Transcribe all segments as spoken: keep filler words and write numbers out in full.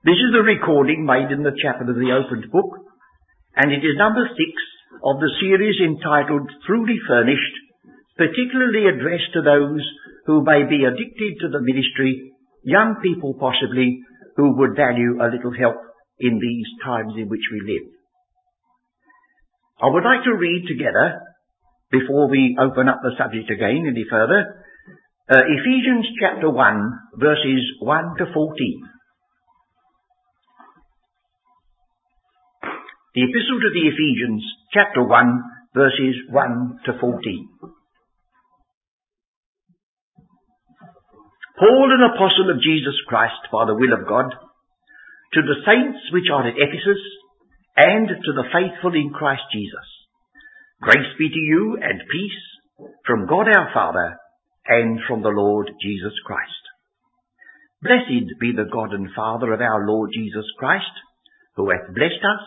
This is a recording made in the chapel of the opened book, and it is number six of the series entitled Throughly Furnished, particularly addressed to those who may be addicted to the ministry, young people possibly, who would value a little help in these times in which we live. I would like to read together, before we open up the subject again any further, uh, Ephesians chapter one, verses one to fourteen. The Epistle to the Ephesians, chapter one, verses one to fourteen. Paul, an apostle of Jesus Christ by the will of God, to the saints which are at Ephesus, and to the faithful in Christ Jesus. Grace be to you and peace from God our Father and from the Lord Jesus Christ. Blessed be the God and Father of our Lord Jesus Christ, who hath blessed us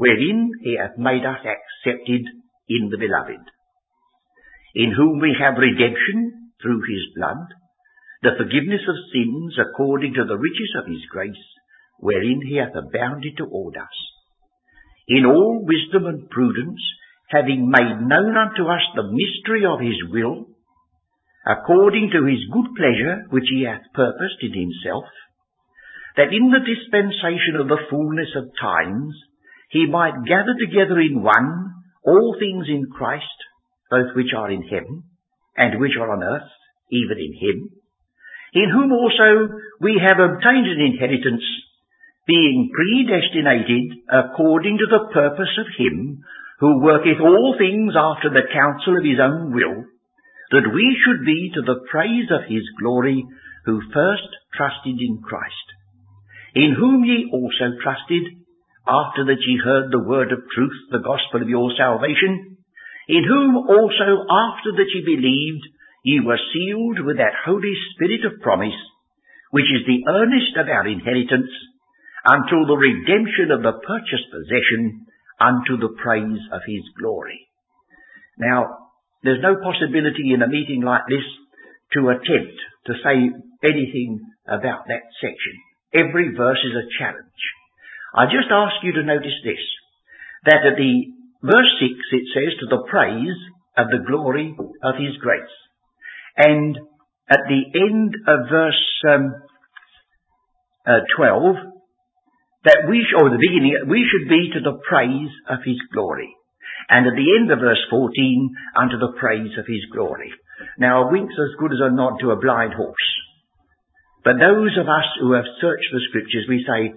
wherein he hath made us accepted in the beloved, in whom we have redemption through his blood, the forgiveness of sins according to the riches of his grace, wherein he hath abounded toward us, in all wisdom and prudence, having made known unto us the mystery of his will, according to his good pleasure which he hath purposed in himself, that in the dispensation of the fullness of times he might gather together in one all things in Christ, both which are in heaven and which are on earth, even in him, in whom also we have obtained an inheritance, being predestinated according to the purpose of him who worketh all things after the counsel of his own will, that we should be to the praise of his glory, who first trusted in Christ, in whom ye also trusted, after that ye heard the word of truth, the gospel of your salvation, in whom also after that ye believed, ye were sealed with that Holy Spirit of promise, which is the earnest of our inheritance, until the redemption of the purchased possession, unto the praise of his glory. Now, there's no possibility in a meeting like this to attempt to say anything about that section. Every verse is a challenge. I just ask you to notice this, that at the verse six it says, to the praise of the glory of his grace. And at the end of verse um, uh, twelve, that we, sh- or the beginning, we should be to the praise of his glory. And at the end of verse fourteen, unto the praise of his glory. Now, a wink's as good as a nod to a blind horse. But those of us who have searched the scriptures, we say,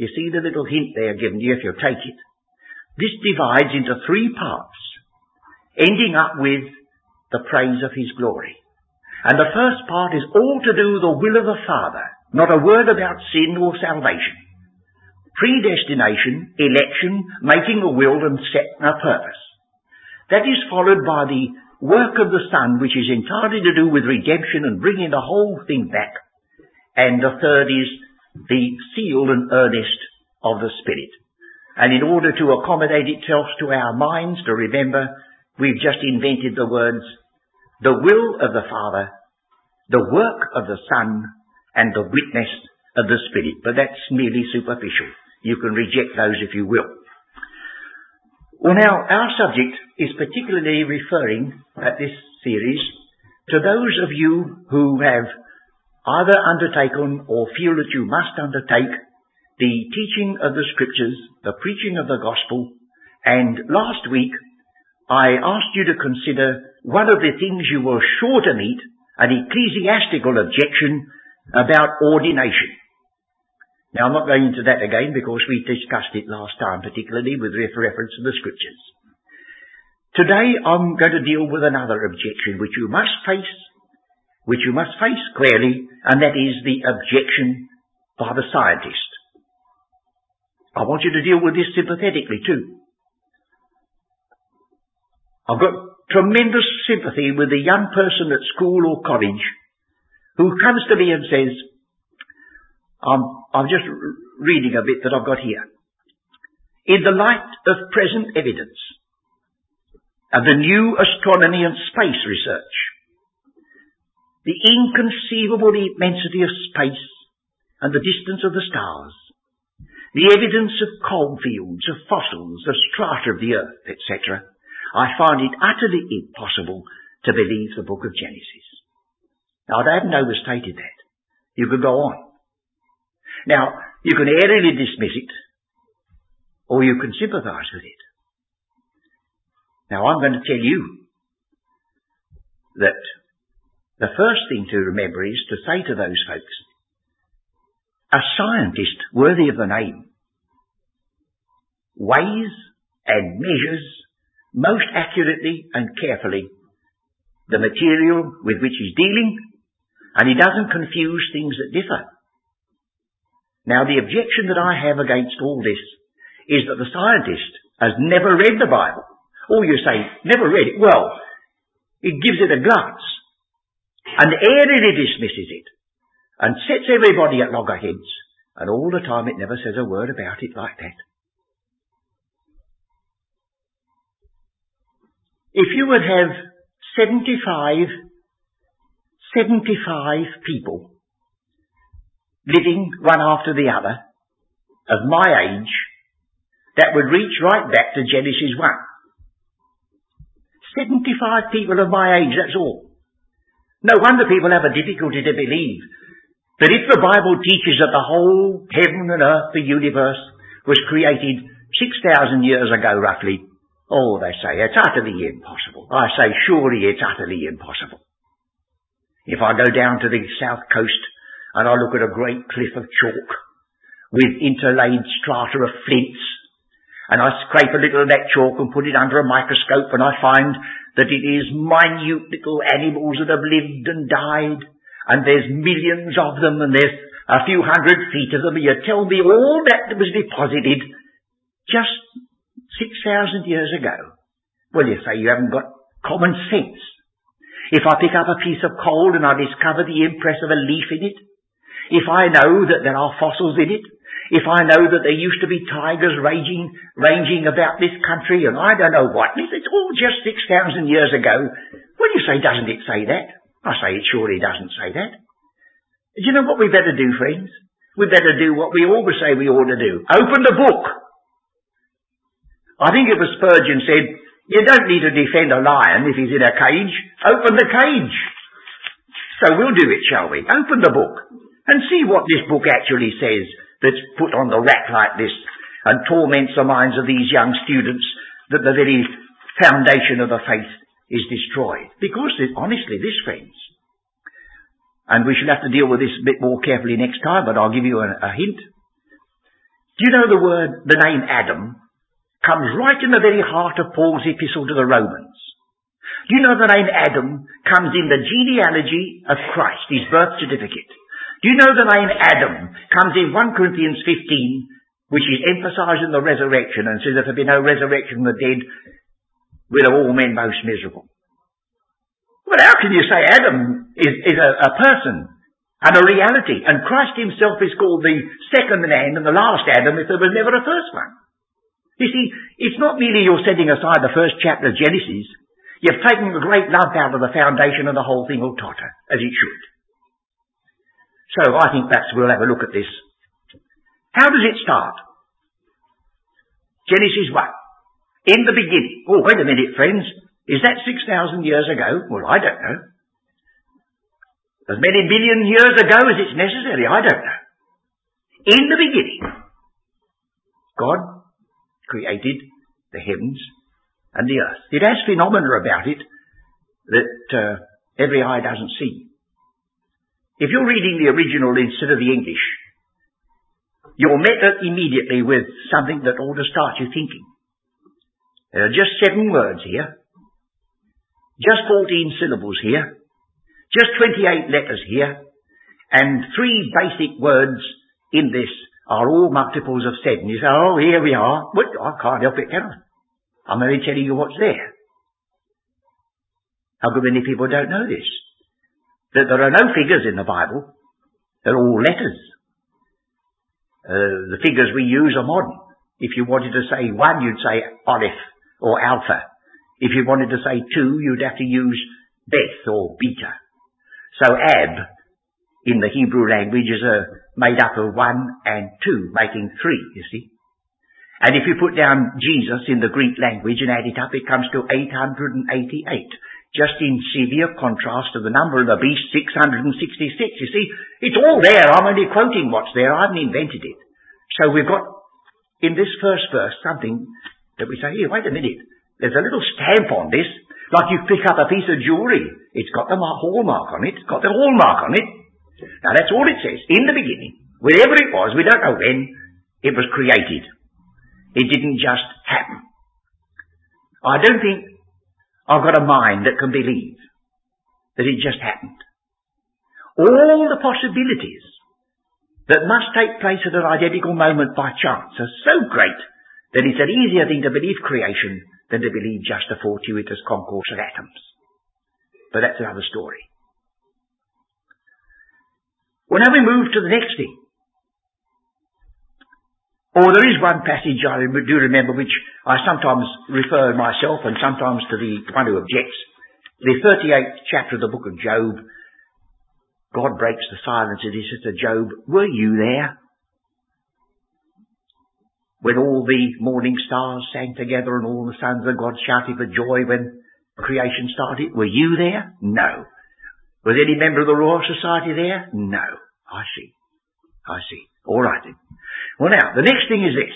you see the little hint they are given you if you take it. This divides into three parts, ending up with the praise of his glory. And the first part is all to do the will of the Father, not a word about sin or salvation. Predestination, election, making a will and setting a purpose. That is followed by the work of the Son, which is entirely to do with redemption and bringing the whole thing back. And the third is the seal and earnest of the Spirit. And in order to accommodate itself to our minds, to remember, we've just invented the words, the will of the Father, the work of the Son, and the witness of the Spirit. But that's merely superficial. You can reject those if you will. Well, now, our subject is particularly referring at this series to those of you who have either undertaken or feel that you must undertake the teaching of the Scriptures, the preaching of the Gospel, and last week I asked you to consider one of the things you were sure to meet, an ecclesiastical objection about ordination. Now, I'm not going into that again because we discussed it last time, particularly with reference to the Scriptures. Today, I'm going to deal with another objection which you must face, which you must face squarely, and that is the objection by the scientist. I want you to deal with this sympathetically too. I've got tremendous sympathy with the young person at school or college who comes to me and says, I'm, I'm just reading a bit that I've got here. In the light of present evidence and the new astronomy and space research, the inconceivable immensity of space and the distance of the stars, the evidence of coalfields, of fossils, of strata of the earth, et cetera, I find it utterly impossible to believe the book of Genesis. Now, I haven't overstated that. You could go on. Now, you can airily dismiss it, or you can sympathise with it. Now, I'm going to tell you that the first thing to remember is to say to those folks, a scientist worthy of the name weighs and measures most accurately and carefully the material with which he's dealing, and he doesn't confuse things that differ. Now, the objection that I have against all this is that the scientist has never read the Bible. Or you say, never read it. Well, he gives it a glance and airily dismisses it and sets everybody at loggerheads, and all the time it never says a word about it like that. If you would have seventy-five, seventy-five people living one after the other of my age, that would reach right back to Genesis one. seventy-five people of my age, that's all. No wonder people have a difficulty to believe that if the Bible teaches that the whole heaven and earth, the universe, was created six thousand years ago roughly, oh, they say, it's utterly impossible. I say, surely it's utterly impossible. If I go down to the south coast and I look at a great cliff of chalk with interlaid strata of flints, and I scrape a little of that chalk and put it under a microscope, and I find that it is minute little animals that have lived and died, and there's millions of them, and there's a few hundred feet of them, and you tell me all that was deposited just six thousand years ago. Well, you say you haven't got common sense. If I pick up a piece of coal and I discover the impress of a leaf in it, if I know that there are fossils in it, if I know that there used to be tigers raging, ranging about this country, and I don't know what, it's all just six thousand years ago. Well, you say, doesn't it say that? I say, it surely doesn't say that. Do you know what we better do, friends? We better do what we always say we ought to do. Open the book. I think it was Spurgeon said, you don't need to defend a lion if he's in a cage. Open the cage. So we'll do it, shall we? Open the book and see what this book actually says that's put on the rack like this and torments the minds of these young students that the very foundation of the faith is destroyed. Because, honestly, this, friends, and we shall have to deal with this a bit more carefully next time, but I'll give you a, a hint. Do you know the word, the name Adam, comes right in the very heart of Paul's epistle to the Romans? Do you know the name Adam comes in the genealogy of Christ, his birth certificate? Do you know the name Adam comes in First Corinthians fifteen, which is emphasising the resurrection and says, if there be no resurrection from the dead, we're of all men most miserable. Well, how can you say Adam is, is a, a person and a reality, and Christ himself is called the second man and the last Adam if there was never a first one? You see, it's not merely you're setting aside the first chapter of Genesis. You've taken a great lump out of the foundation and the whole thing will totter, as it should. So I think perhaps we'll have a look at this. How does it start? Genesis one. In the beginning. Oh, wait a minute, friends. Is that six thousand years ago? Well, I don't know. As many million years ago as it's necessary, I don't know. In the beginning, God created the heavens and the earth. It has phenomena about it that uh, every eye doesn't see. If you're reading the original instead of the English, you're met immediately with something that ought to start you thinking. There are just seven words here, just fourteen syllables here, just twenty-eight letters here, and three basic words in this are all multiples of seven. You say, oh, here we are. Well, I can't help it, can I? I'm only telling you what's there. How good many people don't know this? That there are no figures in the Bible. They're all letters. Uh, the figures we use are modern. If you wanted to say one, you'd say Aleph or Alpha. If you wanted to say two, you'd have to use Beth or Beta. So Ab, in the Hebrew language, is uh, made up of one and two, making three, you see. And if you put down Jesus in the Greek language and add it up, it comes to eight hundred eighty-eight. Just in severe contrast to the number of the beast, six hundred sixty-six. You see, it's all there. I'm only quoting what's there. I haven't invented it. So we've got, in this first verse, something that we say, here, wait a minute. There's a little stamp on this, like you pick up a piece of jewellery. It's got the hallmark on it. It's got the hallmark on it. Now, that's all it says. In the beginning, wherever it was, we don't know when, it was created. It didn't just happen. I don't think I've got a mind that can believe that it just happened. All the possibilities that must take place at an identical moment by chance are so great that it's an easier thing to believe creation than to believe just a fortuitous concourse of atoms. But that's another story. Well, now we move to the next thing. Or oh, there is one passage I do remember which I sometimes refer myself and sometimes to the one who objects. The thirty-eighth chapter of the book of Job, God breaks the silence and he says to Job, were you there when all the morning stars sang together and all the sons of God shouted for joy when creation started? Were you there? No. Was any member of the Royal Society there? No. I see. I see. All right then. Well now, the next thing is this.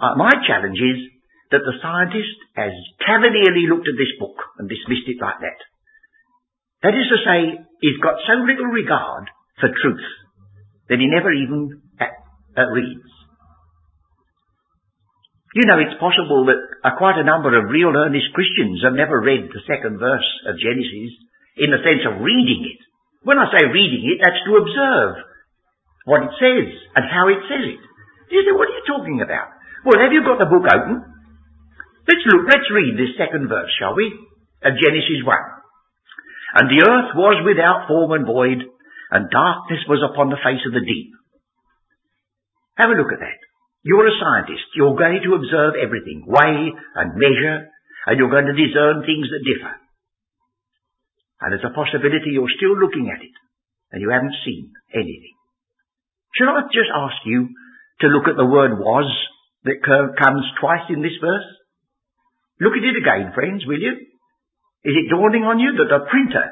Uh, my challenge is that the scientist has cavalierly looked at this book and dismissed it like that. That is to say, he's got so little regard for truth that he never even at, at reads. You know, it's possible that uh, quite a number of real earnest Christians have never read the second verse of Genesis in the sense of reading it. When I say reading it, that's to observe what it says and how it says it. You say, what are you talking about? Well, have you got the book open? Let's look, let's read this second verse, shall we? Of Genesis one. And the earth was without form and void, and darkness was upon the face of the deep. Have a look at that. You're a scientist. You're going to observe everything, weigh and measure, and you're going to discern things that differ. And there's a possibility you're still looking at it, and you haven't seen anything. Should I just ask you to look at the word was that comes twice in this verse? Look at it again, friends, will you? Is it dawning on you that the printer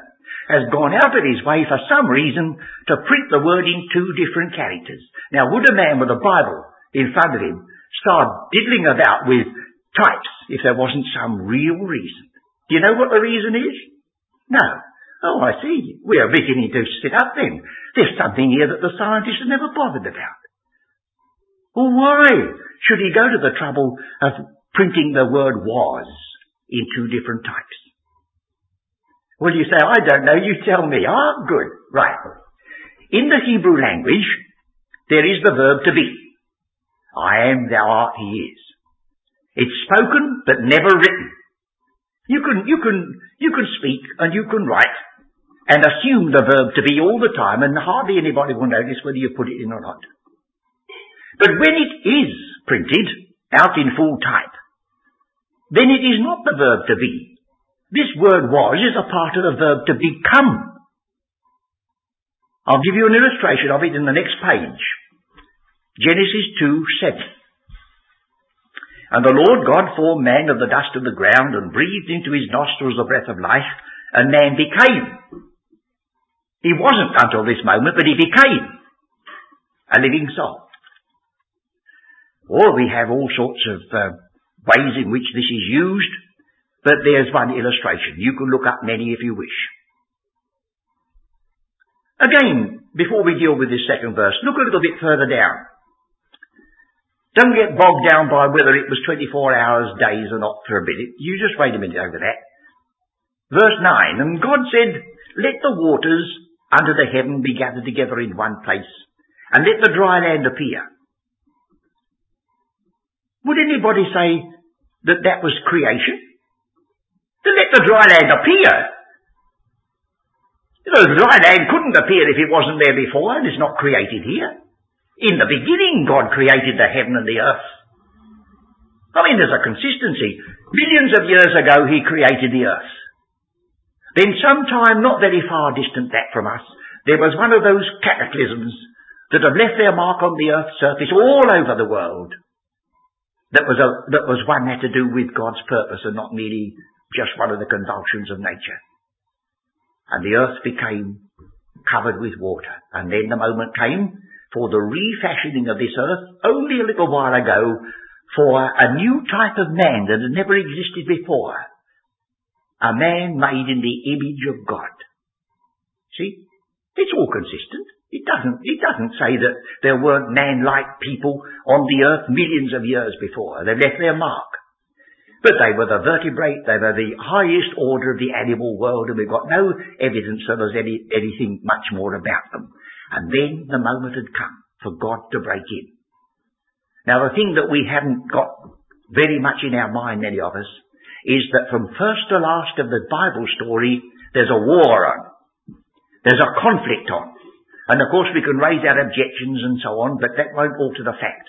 has gone out of his way for some reason to print the word in two different characters? Now, would a man with a Bible in front of him start diddling about with types if there wasn't some real reason? Do you know what the reason is? No. Oh, I see. We are beginning to sit up then. There's something here that the scientist has never bothered about. Well, why should he go to the trouble of printing the word was in two different types? Well, you say, I don't know. You tell me. Ah, good. Right. In the Hebrew language, there is the verb to be. I am, thou art, he is. It's spoken but never written. You can, you can, you can speak and you can write and assume the verb to be all the time, and hardly anybody will notice whether you put it in or not. But when it is printed out in full type, then it is not the verb to be. This word was is a part of the verb to become. I'll give you an illustration of it in the next page. Genesis two seven. And the Lord God formed man of the dust of the ground and breathed into his nostrils the breath of life, and man became. He wasn't until this moment, but he became a living soul. Or we have all sorts of uh, ways in which this is used, but there's one illustration. You can look up many if you wish. Again, before we deal with this second verse, look a little bit further down. Don't get bogged down by whether it was twenty-four hours, days or not for a minute. You just wait a minute over that. Verse nine, and God said, let the waters under the heaven be gathered together in one place, and let the dry land appear. Would anybody say that that was creation? To let the dry land appear. You know, the dry land couldn't appear if it wasn't there before, and it's not created here. In the beginning, God created the heaven and the earth. I mean, there's a consistency. Millions of years ago, he created the earth. Then sometime, not very far distant back from us, there was one of those cataclysms that have left their mark on the earth's surface all over the world. That was, a, that was one that had to do with God's purpose and not merely just one of the convulsions of nature. And the earth became covered with water. And then the moment came for the refashioning of this earth only a little while ago, for a new type of man that had never existed before. A man made in the image of God. See? It's all consistent. It doesn't, it doesn't say that there weren't man-like people on the earth millions of years before. They left their mark. But they were the vertebrate, they were the highest order of the animal world, and we've got no evidence that there's any, anything much more about them. And then the moment had come for God to break in. Now, the thing that we haven't got very much in our mind, many of us, is that from first to last of the Bible story, there's a war on. There's a conflict on. And of course we can raise our objections and so on, but that won't alter the fact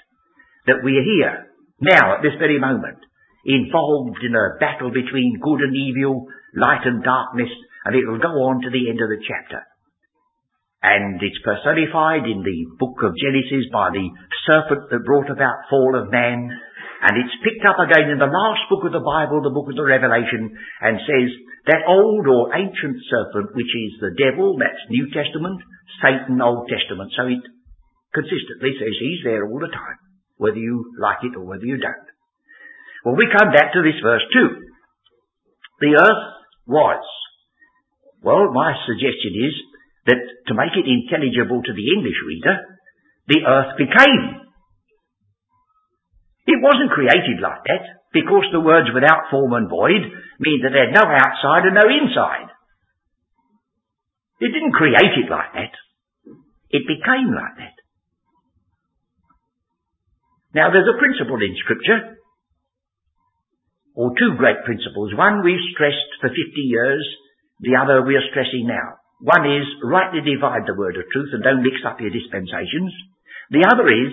that we're here, now, at this very moment, involved in a battle between good and evil, light and darkness, and it'll go on to the end of the chapter. And it's personified in the book of Genesis by the serpent that brought about fall of man. And it's picked up again in the last book of the Bible, the book of the Revelation, and says that old or ancient serpent, which is the devil, that's New Testament, Satan, Old Testament. So it consistently says he's there all the time, whether you like it or whether you don't. Well, we come back to this verse too. The earth was. Well, my suggestion is that to make it intelligible to the English reader, the earth became. It wasn't created like that, because the words without form and void mean that they had no outside and no inside. It didn't create it like that. It became like that. Now, there's a principle in Scripture, or two great principles. One we've stressed for fifty years, the other we're stressing now. One is, rightly divide the word of truth and don't mix up your dispensations. The other is,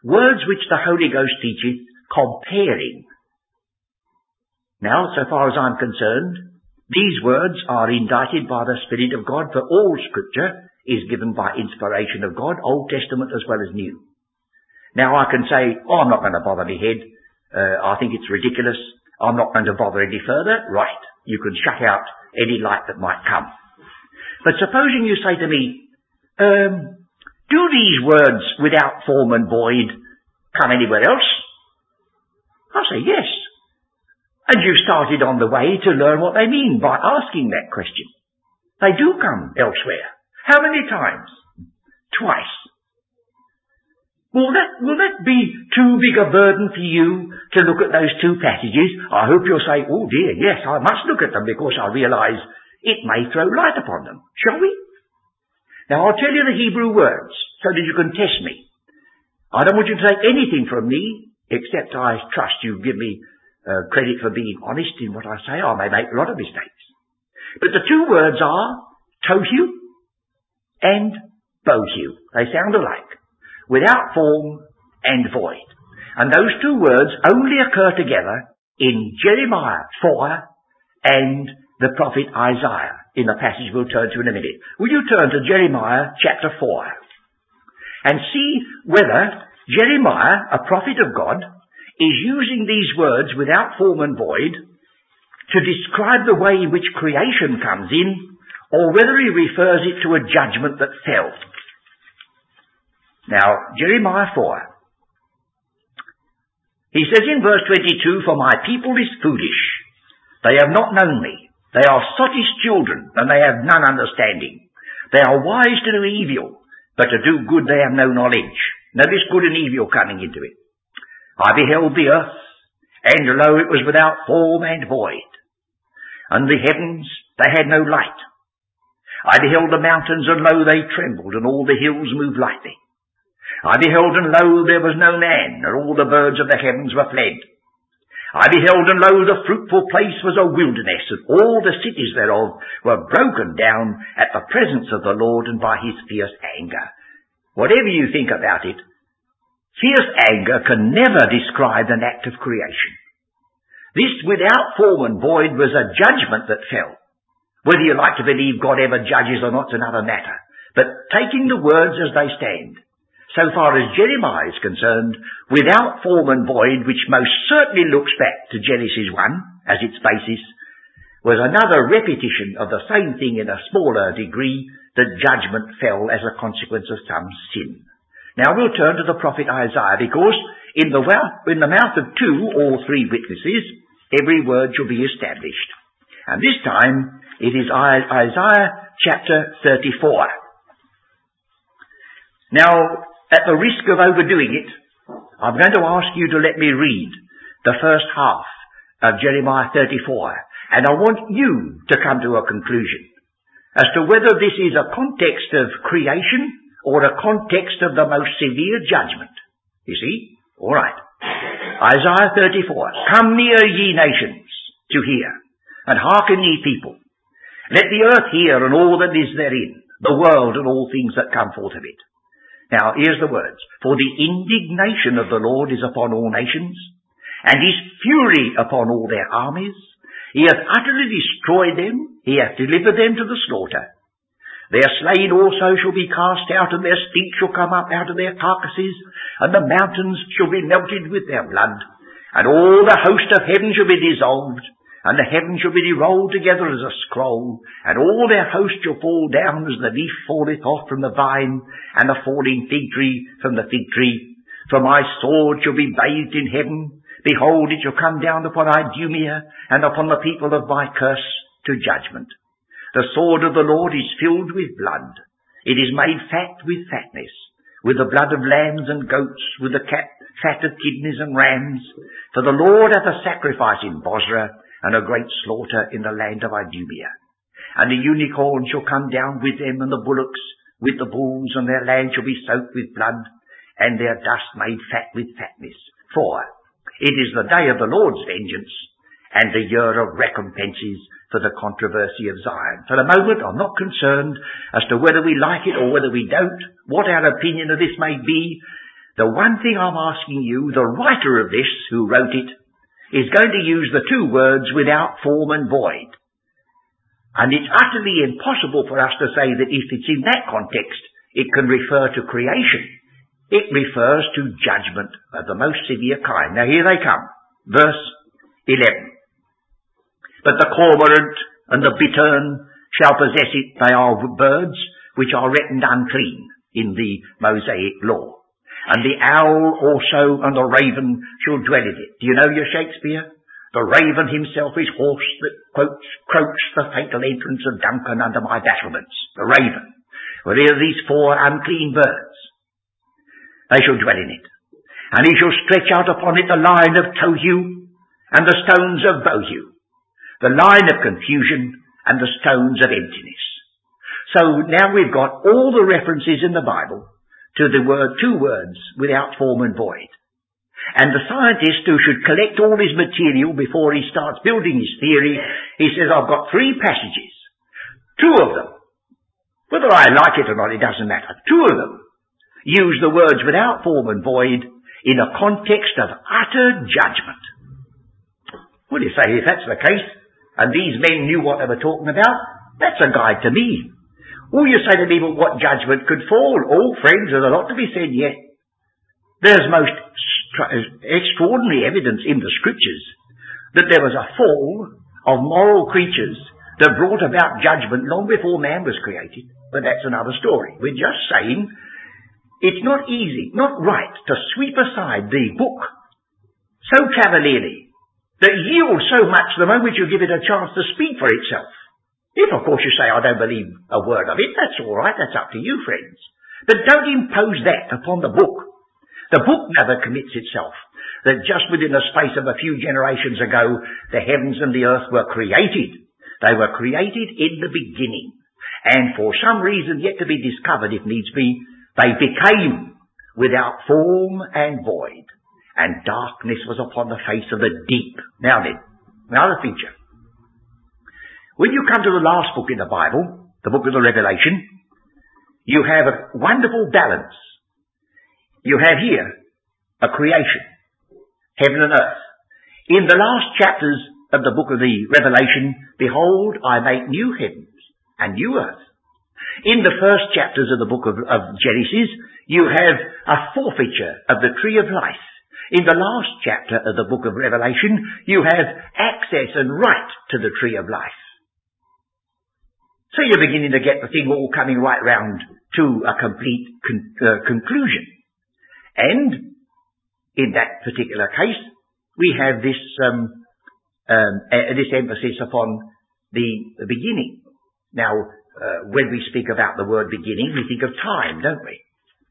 words which the Holy Ghost teacheth, comparing. Now, so far as I'm concerned, these words are indited by the Spirit of God, for all Scripture is given by inspiration of God, Old Testament as well as New. Now, I can say, oh, I'm not going to bother my head. Uh, I think it's ridiculous. I'm not going to bother any further. Right. You can shut out any light that might come. But supposing you say to me, um, do these words without form and void come anywhere else? I say yes. And you've started on the way to learn what they mean by asking that question. They do come elsewhere. How many times? Twice. Will that, will that be too big a burden for you to look at those two passages? I hope you'll say, oh dear, yes, I must look at them because I realise it may throw light upon them. Shall we? Now, I'll tell you the Hebrew words so that you can test me. I don't want you to take anything from me, except I trust you give me uh, credit for being honest in what I say. I may make a lot of mistakes. But the two words are tohu and bohu. They sound alike. Without form and void. And those two words only occur together in Jeremiah four and the prophet Isaiah, in the passage we'll turn to in a minute. Will you turn to Jeremiah chapter four and see whether Jeremiah, a prophet of God, is using these words without form and void to describe the way in which creation comes in, or whether he refers it to a judgment that fell. Now, Jeremiah four. He says in verse twenty-two, "For my people is foolish. They have not known me. They are sottish children, and they have none understanding. They are wise to do evil, but to do good they have no knowledge." Notice good and evil coming into it. "I beheld the earth, and lo, it was without form and void. And the heavens, they had no light. I beheld the mountains, and lo, they trembled, and all the hills moved lightly. I beheld, and lo, there was no man, and all the birds of the heavens were fled. I beheld, and lo, the fruitful place was a wilderness, and all the cities thereof were broken down at the presence of the Lord and by his fierce anger. Whatever you think about it, fierce anger can never describe an act of creation. This without form and void was a judgment that fell. Whether you like to believe God ever judges or not is another matter, but taking the words as they stand, so far as Jeremiah is concerned, without form and void, which most certainly looks back to Genesis one as its basis, was another repetition of the same thing in a smaller degree, that judgment fell as a consequence of some sin. Now we'll turn to the prophet Isaiah, because in the, wealth, in the mouth of two or three witnesses, every word shall be established. And this time it is Isaiah chapter thirty-four. Now, at the risk of overdoing it, I'm going to ask you to let me read the first half of Jeremiah thirty-four, and I want you to come to a conclusion as to whether this is a context of creation or a context of the most severe judgment. You see? All right. Isaiah thirty-four. Come near, ye nations, to hear, and hearken, ye people. Let the earth hear, and all that is therein, the world and all things that come forth of it. Now, here's the words. For the indignation of the Lord is upon all nations, and his fury upon all their armies. He hath utterly destroyed them, he hath delivered them to the slaughter. Their slain also shall be cast out, and their steep shall come up out of their carcasses, and the mountains shall be melted with their blood. And all the host of heaven shall be dissolved, and the heavens shall be rolled together as a scroll, and all their host shall fall down as the leaf falleth off from the vine, and the falling fig tree from the fig tree. For my sword shall be bathed in heaven. Behold, it shall come down upon Idumea, and upon the people of my curse to judgment. The sword of the Lord is filled with blood. It is made fat with fatness, with the blood of lambs and goats, with the fat of kidneys and rams. For the Lord hath a sacrifice in Bosra, and a great slaughter in the land of Idumea. And the unicorn shall come down with them, and the bullocks with the bulls, and their land shall be soaked with blood, and their dust made fat with fatness. For it is the day of the Lord's vengeance, and the year of recompenses for the controversy of Zion. For the moment, I'm not concerned as to whether we like it or whether we don't, what our opinion of this may be. The one thing I'm asking you, the writer of this, who wrote it, is going to use the two words without form and void. And it's utterly impossible for us to say that if it's in that context, it can refer to creation. It refers to judgment of the most severe kind. Now here they come. Verse eleven. But the cormorant and the bittern shall possess it. They are birds which are reckoned unclean in the Mosaic law. And the owl also and the raven shall dwell in it. Do you know your Shakespeare? The raven himself is hoarse that quotes, croaks the fatal entrance of Duncan under my battlements. The raven. Well, here are these four unclean birds. They shall dwell in it. And he shall stretch out upon it the line of Tohu and the stones of Bohu, the line of confusion and the stones of emptiness. So now we've got all the references in the Bible to the word, two words, without form and void. And the scientist who should collect all his material before he starts building his theory, he says, I've got three passages. Two of them, whether I like it or not, it doesn't matter. Two of them use the words without form and void in a context of utter judgment. Well, you say, if that's the case, and these men knew what they were talking about, that's a guide to me. Or you say to me, but what judgment could fall? Oh, friends, there's a lot to be said yet. There's most extraordinary evidence in the Scriptures that there was a fall of moral creatures that brought about judgment long before man was created. But that's another story. We're just saying it's not easy, not right, to sweep aside the book so cavalierly, that yields so much the moment you give it a chance to speak for itself. If, of course, you say, I don't believe a word of it, that's all right, that's up to you, friends. But don't impose that upon the book. The book never commits itself, that just within the space of a few generations ago, the heavens and the earth were created. They were created in the beginning. And for some reason yet to be discovered, if needs be, they became without form and void, and darkness was upon the face of the deep. Now then, another feature. When you come to the last book in the Bible, the book of the Revelation, you have a wonderful balance. You have here a creation, heaven and earth. In the last chapters of the book of the Revelation, behold, I make new heavens and new earth. In the first chapters of the book of, of Genesis, you have a forfeiture of the tree of life. In the last chapter of the book of Revelation, you have access and right to the tree of life. So you're beginning to get the thing all coming right round to a complete con- uh, conclusion. And in that particular case, we have this um, um, uh, this emphasis upon the, the beginning. Now, uh, when we speak about the word beginning, we think of time, don't we?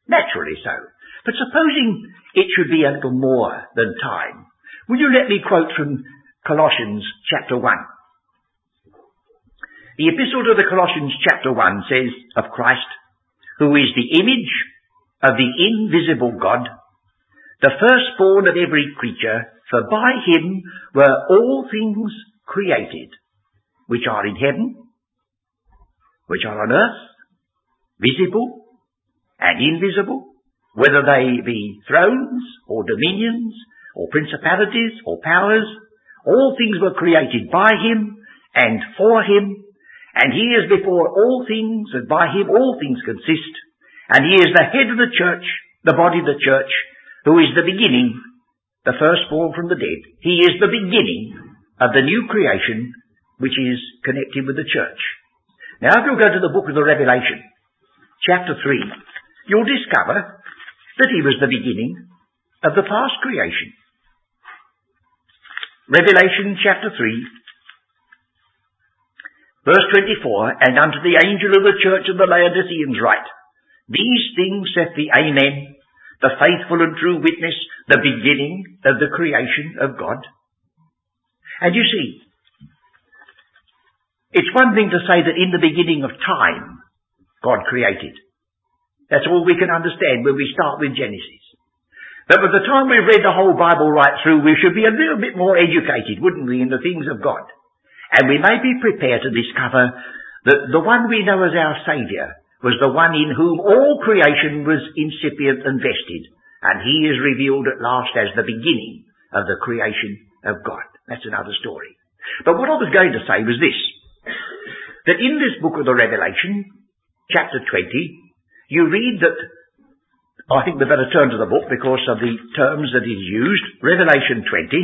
Naturally so. But supposing it should be a little more than time, will you let me quote from Colossians chapter one? The epistle to the Colossians chapter one says of Christ, who is the image of the invisible God, the firstborn of every creature, for by him were all things created, which are in heaven, which are on earth, visible and invisible, whether they be thrones or dominions or principalities or powers. All things were created by him and for him, and he is before all things, and by him all things consist, and he is the head of the church, the body of the church, who is the beginning, the firstborn from the dead. He is the beginning of the new creation which is connected with the church. Now if you'll go to the book of the Revelation, chapter three, you'll discover that he was the beginning of the past creation. Revelation chapter three, verse twenty-four, and unto the angel of the church of the Laodiceans write, these things saith the Amen, the faithful and true witness, the beginning of the creation of God. And you see, it's one thing to say that in the beginning of time, God created. That's all we can understand when we start with Genesis. But by the time we've read the whole Bible right through, we should be a little bit more educated, wouldn't we, in the things of God. And we may be prepared to discover that the one we know as our Saviour was the one in whom all creation was incipient and vested, and he is revealed at last as the beginning of the creation of God. That's another story. But what I was going to say was this, that in this book of the Revelation, chapter twenty, you read that, I think we'd better turn to the book because of the terms that is used. Revelation twenty.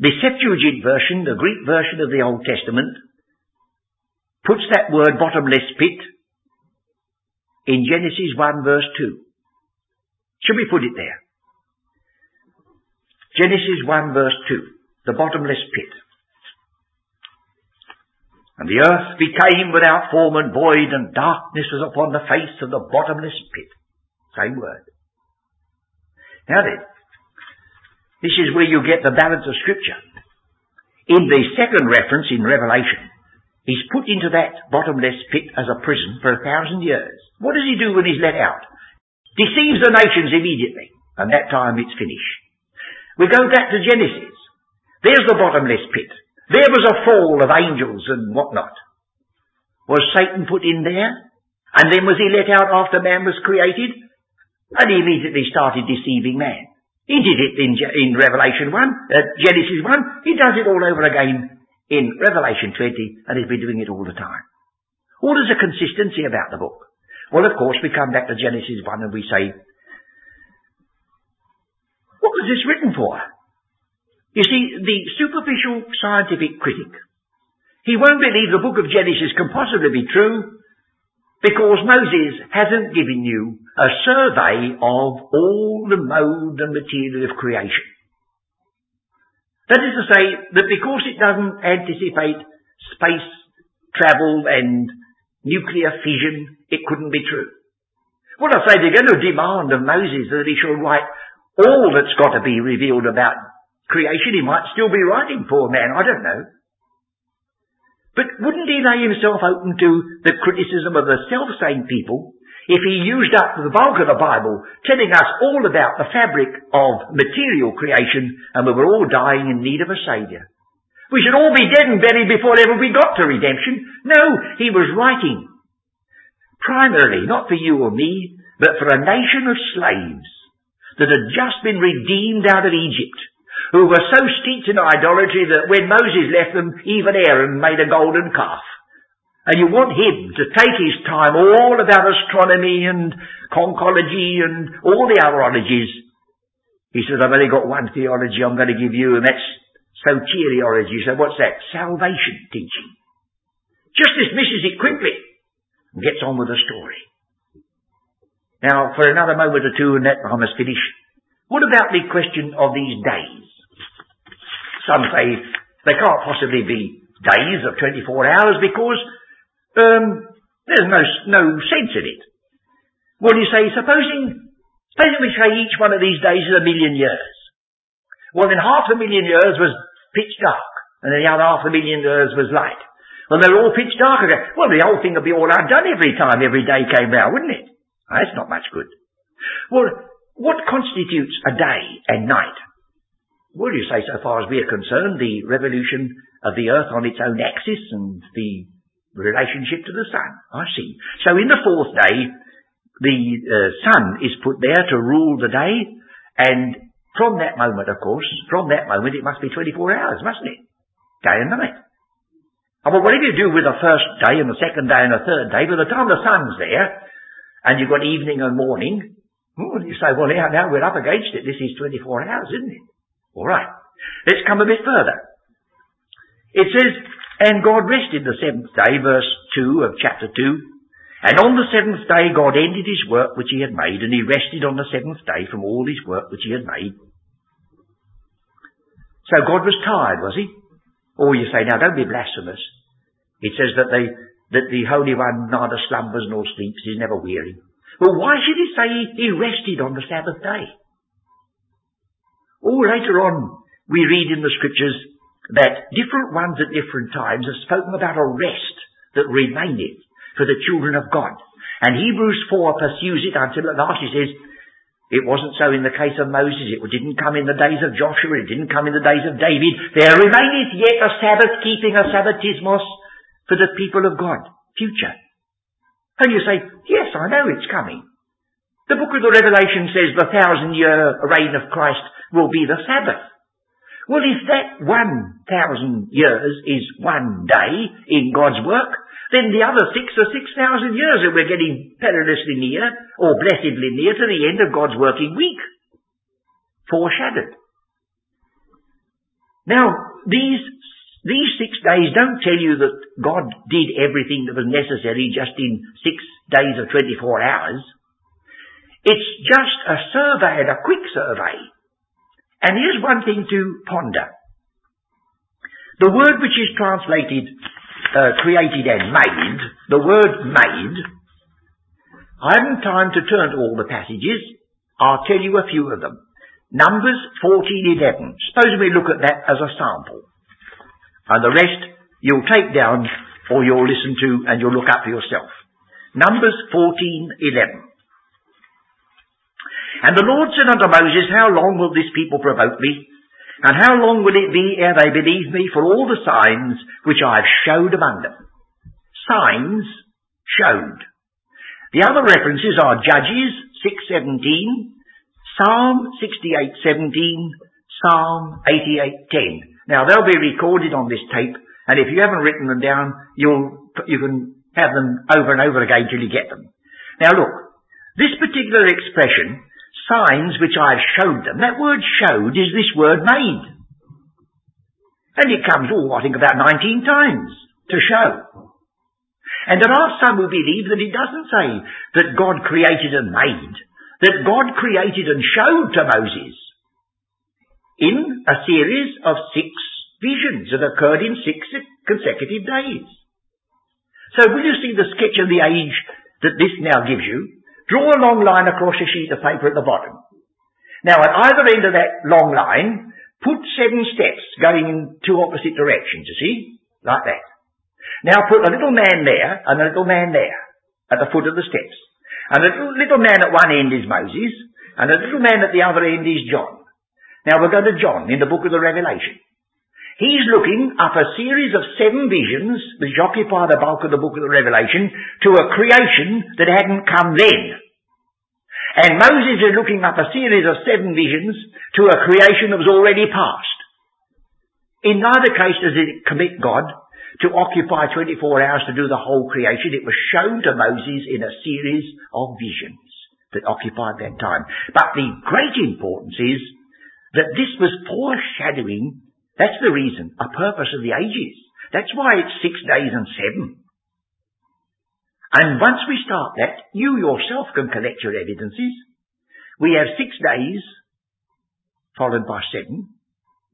the Septuagint version, the Greek version of the Old Testament, puts that word bottomless pit in Genesis one verse two. Should we put it there? Genesis one verse two. The bottomless pit. And the earth became without form and void, and darkness was upon the face of the bottomless pit. Same word. Now then, this is where you get the balance of Scripture. In the second reference in Revelation, he's put into that bottomless pit as a prison for a thousand years. What does he do when he's let out? Deceives the nations immediately, and that time it's finished. We go back to Genesis. There's the bottomless pit. There was a fall of angels and whatnot. Was Satan put in there? And then was he let out after man was created? And he immediately started deceiving man. He did it in, in Revelation one, uh, Genesis one. He does it all over again in Revelation twenty, and he's been doing it all the time. What is the consistency about the book? Well, of course, we come back to Genesis one and we say, what was this written for? You see, the superficial scientific critic He won't believe the book of Genesis can possibly be true because Moses hasn't given you a survey of all the mode and material of creation. That is to say that because it doesn't anticipate space travel and nuclear fission, it couldn't be true. Well, I say they're going to demand of Moses that he shall write all that's got to be revealed about creation. He might still be writing, poor man, I don't know. But wouldn't he lay himself open to the criticism of the self-same people if he used up the bulk of the Bible telling us all about the fabric of material creation and that we're all dying in need of a saviour? We should all be dead and buried before ever we got to redemption. No, he was writing primarily, not for you or me, but for a nation of slaves that had just been redeemed out of Egypt, who were so steeped in idolatry that when Moses left them, even Aaron made a golden calf. And you want him to take his time all about astronomy and conchology and all the otherologies. He says, I've only got one theology I'm going to give you, and that's soteriology. So what's that? Salvation teaching. Just dismisses it quickly and gets on with the story. Now, for another moment or two, and that I must finish. What about the question of these days? Some say they can't possibly be days of twenty-four hours because um, there's no no sense in it. Well, you say, supposing, supposing we say each one of these days is a million years. Well, then half a million years was pitch dark, and then the other half a million years was light. Well, they were all pitch dark again. Well, the whole thing would be all undone every time every day came round, wouldn't it? Oh, that's not much good. Well, what constitutes a day and night? Well, you say, so far as we are concerned, the revolution of the earth on its own axis and the relationship to the sun. I see. So in the fourth day, the uh, sun is put there to rule the day, and from that moment, of course, from that moment, it must be twenty-four hours, mustn't it? Day and night. But well, what do you do with the first day and the second day and the third day? By the time the sun's there, and you've got evening and morning, well, you say, well, now, now we're up against it. This is twenty-four hours, isn't it? All right. Let's come a bit further. It says, and God rested the seventh day, verse two of chapter two. And on the seventh day God ended his work which he had made, and he rested on the seventh day from all his work which he had made. So God was tired, was he? Or you say, now don't be blasphemous. It says that, they, that the Holy One neither slumbers nor sleeps, is never weary. Well, why should he say he rested on the Sabbath day? Or later on, we read in the Scriptures that different ones at different times have spoken about a rest that remaineth for the children of God. And Hebrews four pursues it until at last he says, it wasn't so in the case of Moses, it didn't come in the days of Joshua, it didn't come in the days of David. There remaineth yet a Sabbath keeping, a Sabbatismos for the people of God, future. And you say, yes, I know it's coming. The book of the Revelation says the thousand year reign of Christ will be the Sabbath. Well, if that one thousand years is one day in God's work, then the other six or six thousand years that we're getting perilously near, or blessedly near, to the end of God's working week. Foreshadowed. Now, these, these six days don't tell you that God did everything that was necessary just in six days of twenty-four hours. It's just a survey, and a quick survey. And here's one thing to ponder. The word which is translated Uh, created and made, the word made, I haven't time to turn to all the passages. I'll tell you a few of them. Numbers fourteen eleven. Suppose we look at that as a sample. And the rest you'll take down or you'll listen to and you'll look up for yourself. Numbers fourteen eleven. And the Lord said unto Moses, how long will this people provoke me? And how long will it be ere they believe me for all the signs which I have showed among them? Signs showed. The other references are Judges six seventeen, Psalm sixty-eight seventeen, Psalm eighty-eight ten. Now they'll be recorded on this tape, and if you haven't written them down, you'll you can have them over and over again till you get them. Now look, this particular expression, signs which I have showed them. That word showed is this word made. And it comes, oh, I think about nineteen times. to show. And there are some who believe that it doesn't say that God created and made, that God created and showed to Moses in a series of six visions that occurred in six consecutive days. So will you see the sketch of the age that this now gives you? Draw a long line across a sheet of paper at the bottom. Now, at either end of that long line, put seven steps going in two opposite directions, you see? Like that. Now, put a little man there and a little man there at the foot of the steps. And the little, little man at one end is Moses, and the little man at the other end is John. Now, we'll go to John in the book of the Revelation. He's looking up a series of seven visions, which occupy the bulk of the book of the Revelation, to a creation that hadn't come then. And Moses is looking up a series of seven visions to a creation that was already past. In neither case does it commit God to occupy twenty-four hours to do the whole creation. It was shown to Moses in a series of visions that occupied that time. But the great importance is that this was foreshadowing. That's the reason, a purpose of the ages. That's why it's six days and seven. And once we start that, you yourself can collect your evidences. We have six days, followed by seven.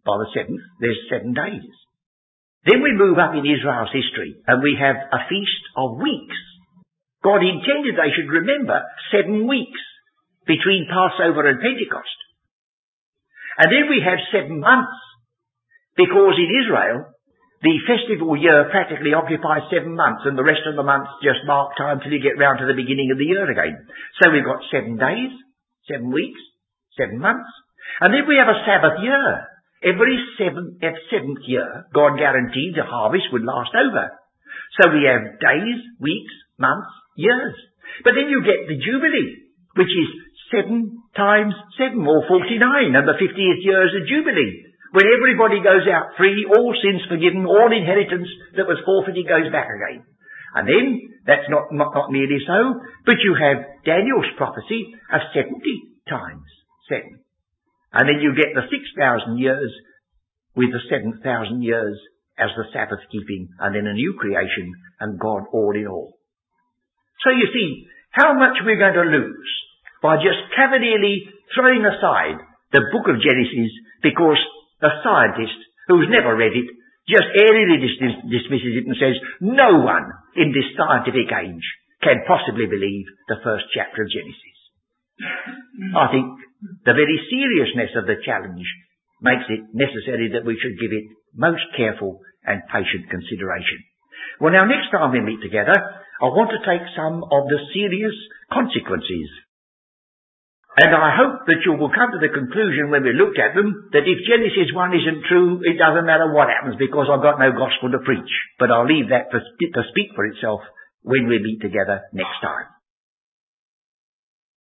By the seventh, there's seven days. Then we move up in Israel's history, and we have a feast of weeks. God intended they should remember seven weeks between Passover and Pentecost. And then we have seven months. Because in Israel, the festival year practically occupies seven months, and the rest of the months just mark time till you get round to the beginning of the year again. So we've got seven days, seven weeks, seven months. And then we have a Sabbath year. Every seventh, seventh year, God guaranteed the harvest would last over. So we have days, weeks, months, years. But then you get the Jubilee, which is seven times seven, or forty-nine, and the fiftieth year is a Jubilee. When everybody goes out free, all sins forgiven, all inheritance that was forfeited goes back again. And then, that's not, not, not merely so, but you have Daniel's prophecy of seventy times seven. And then you get the six thousand years with the seven thousand years as the Sabbath keeping, and then a new creation and God all in all. So you see, how much we're going to lose by just cavalierly throwing aside the book of Genesis because the scientist, who's never read it, just airily dis- dis- dismisses it and says, no one in this scientific age can possibly believe the first chapter of Genesis. I think the very seriousness of the challenge makes it necessary that we should give it most careful and patient consideration. Well, now, next time we meet together, I want to take some of the serious consequences. And I hope that you will come to the conclusion when we look at them that if Genesis one isn't true, it doesn't matter what happens because I've got no gospel to preach. But I'll leave that for, to speak for itself when we meet together next time.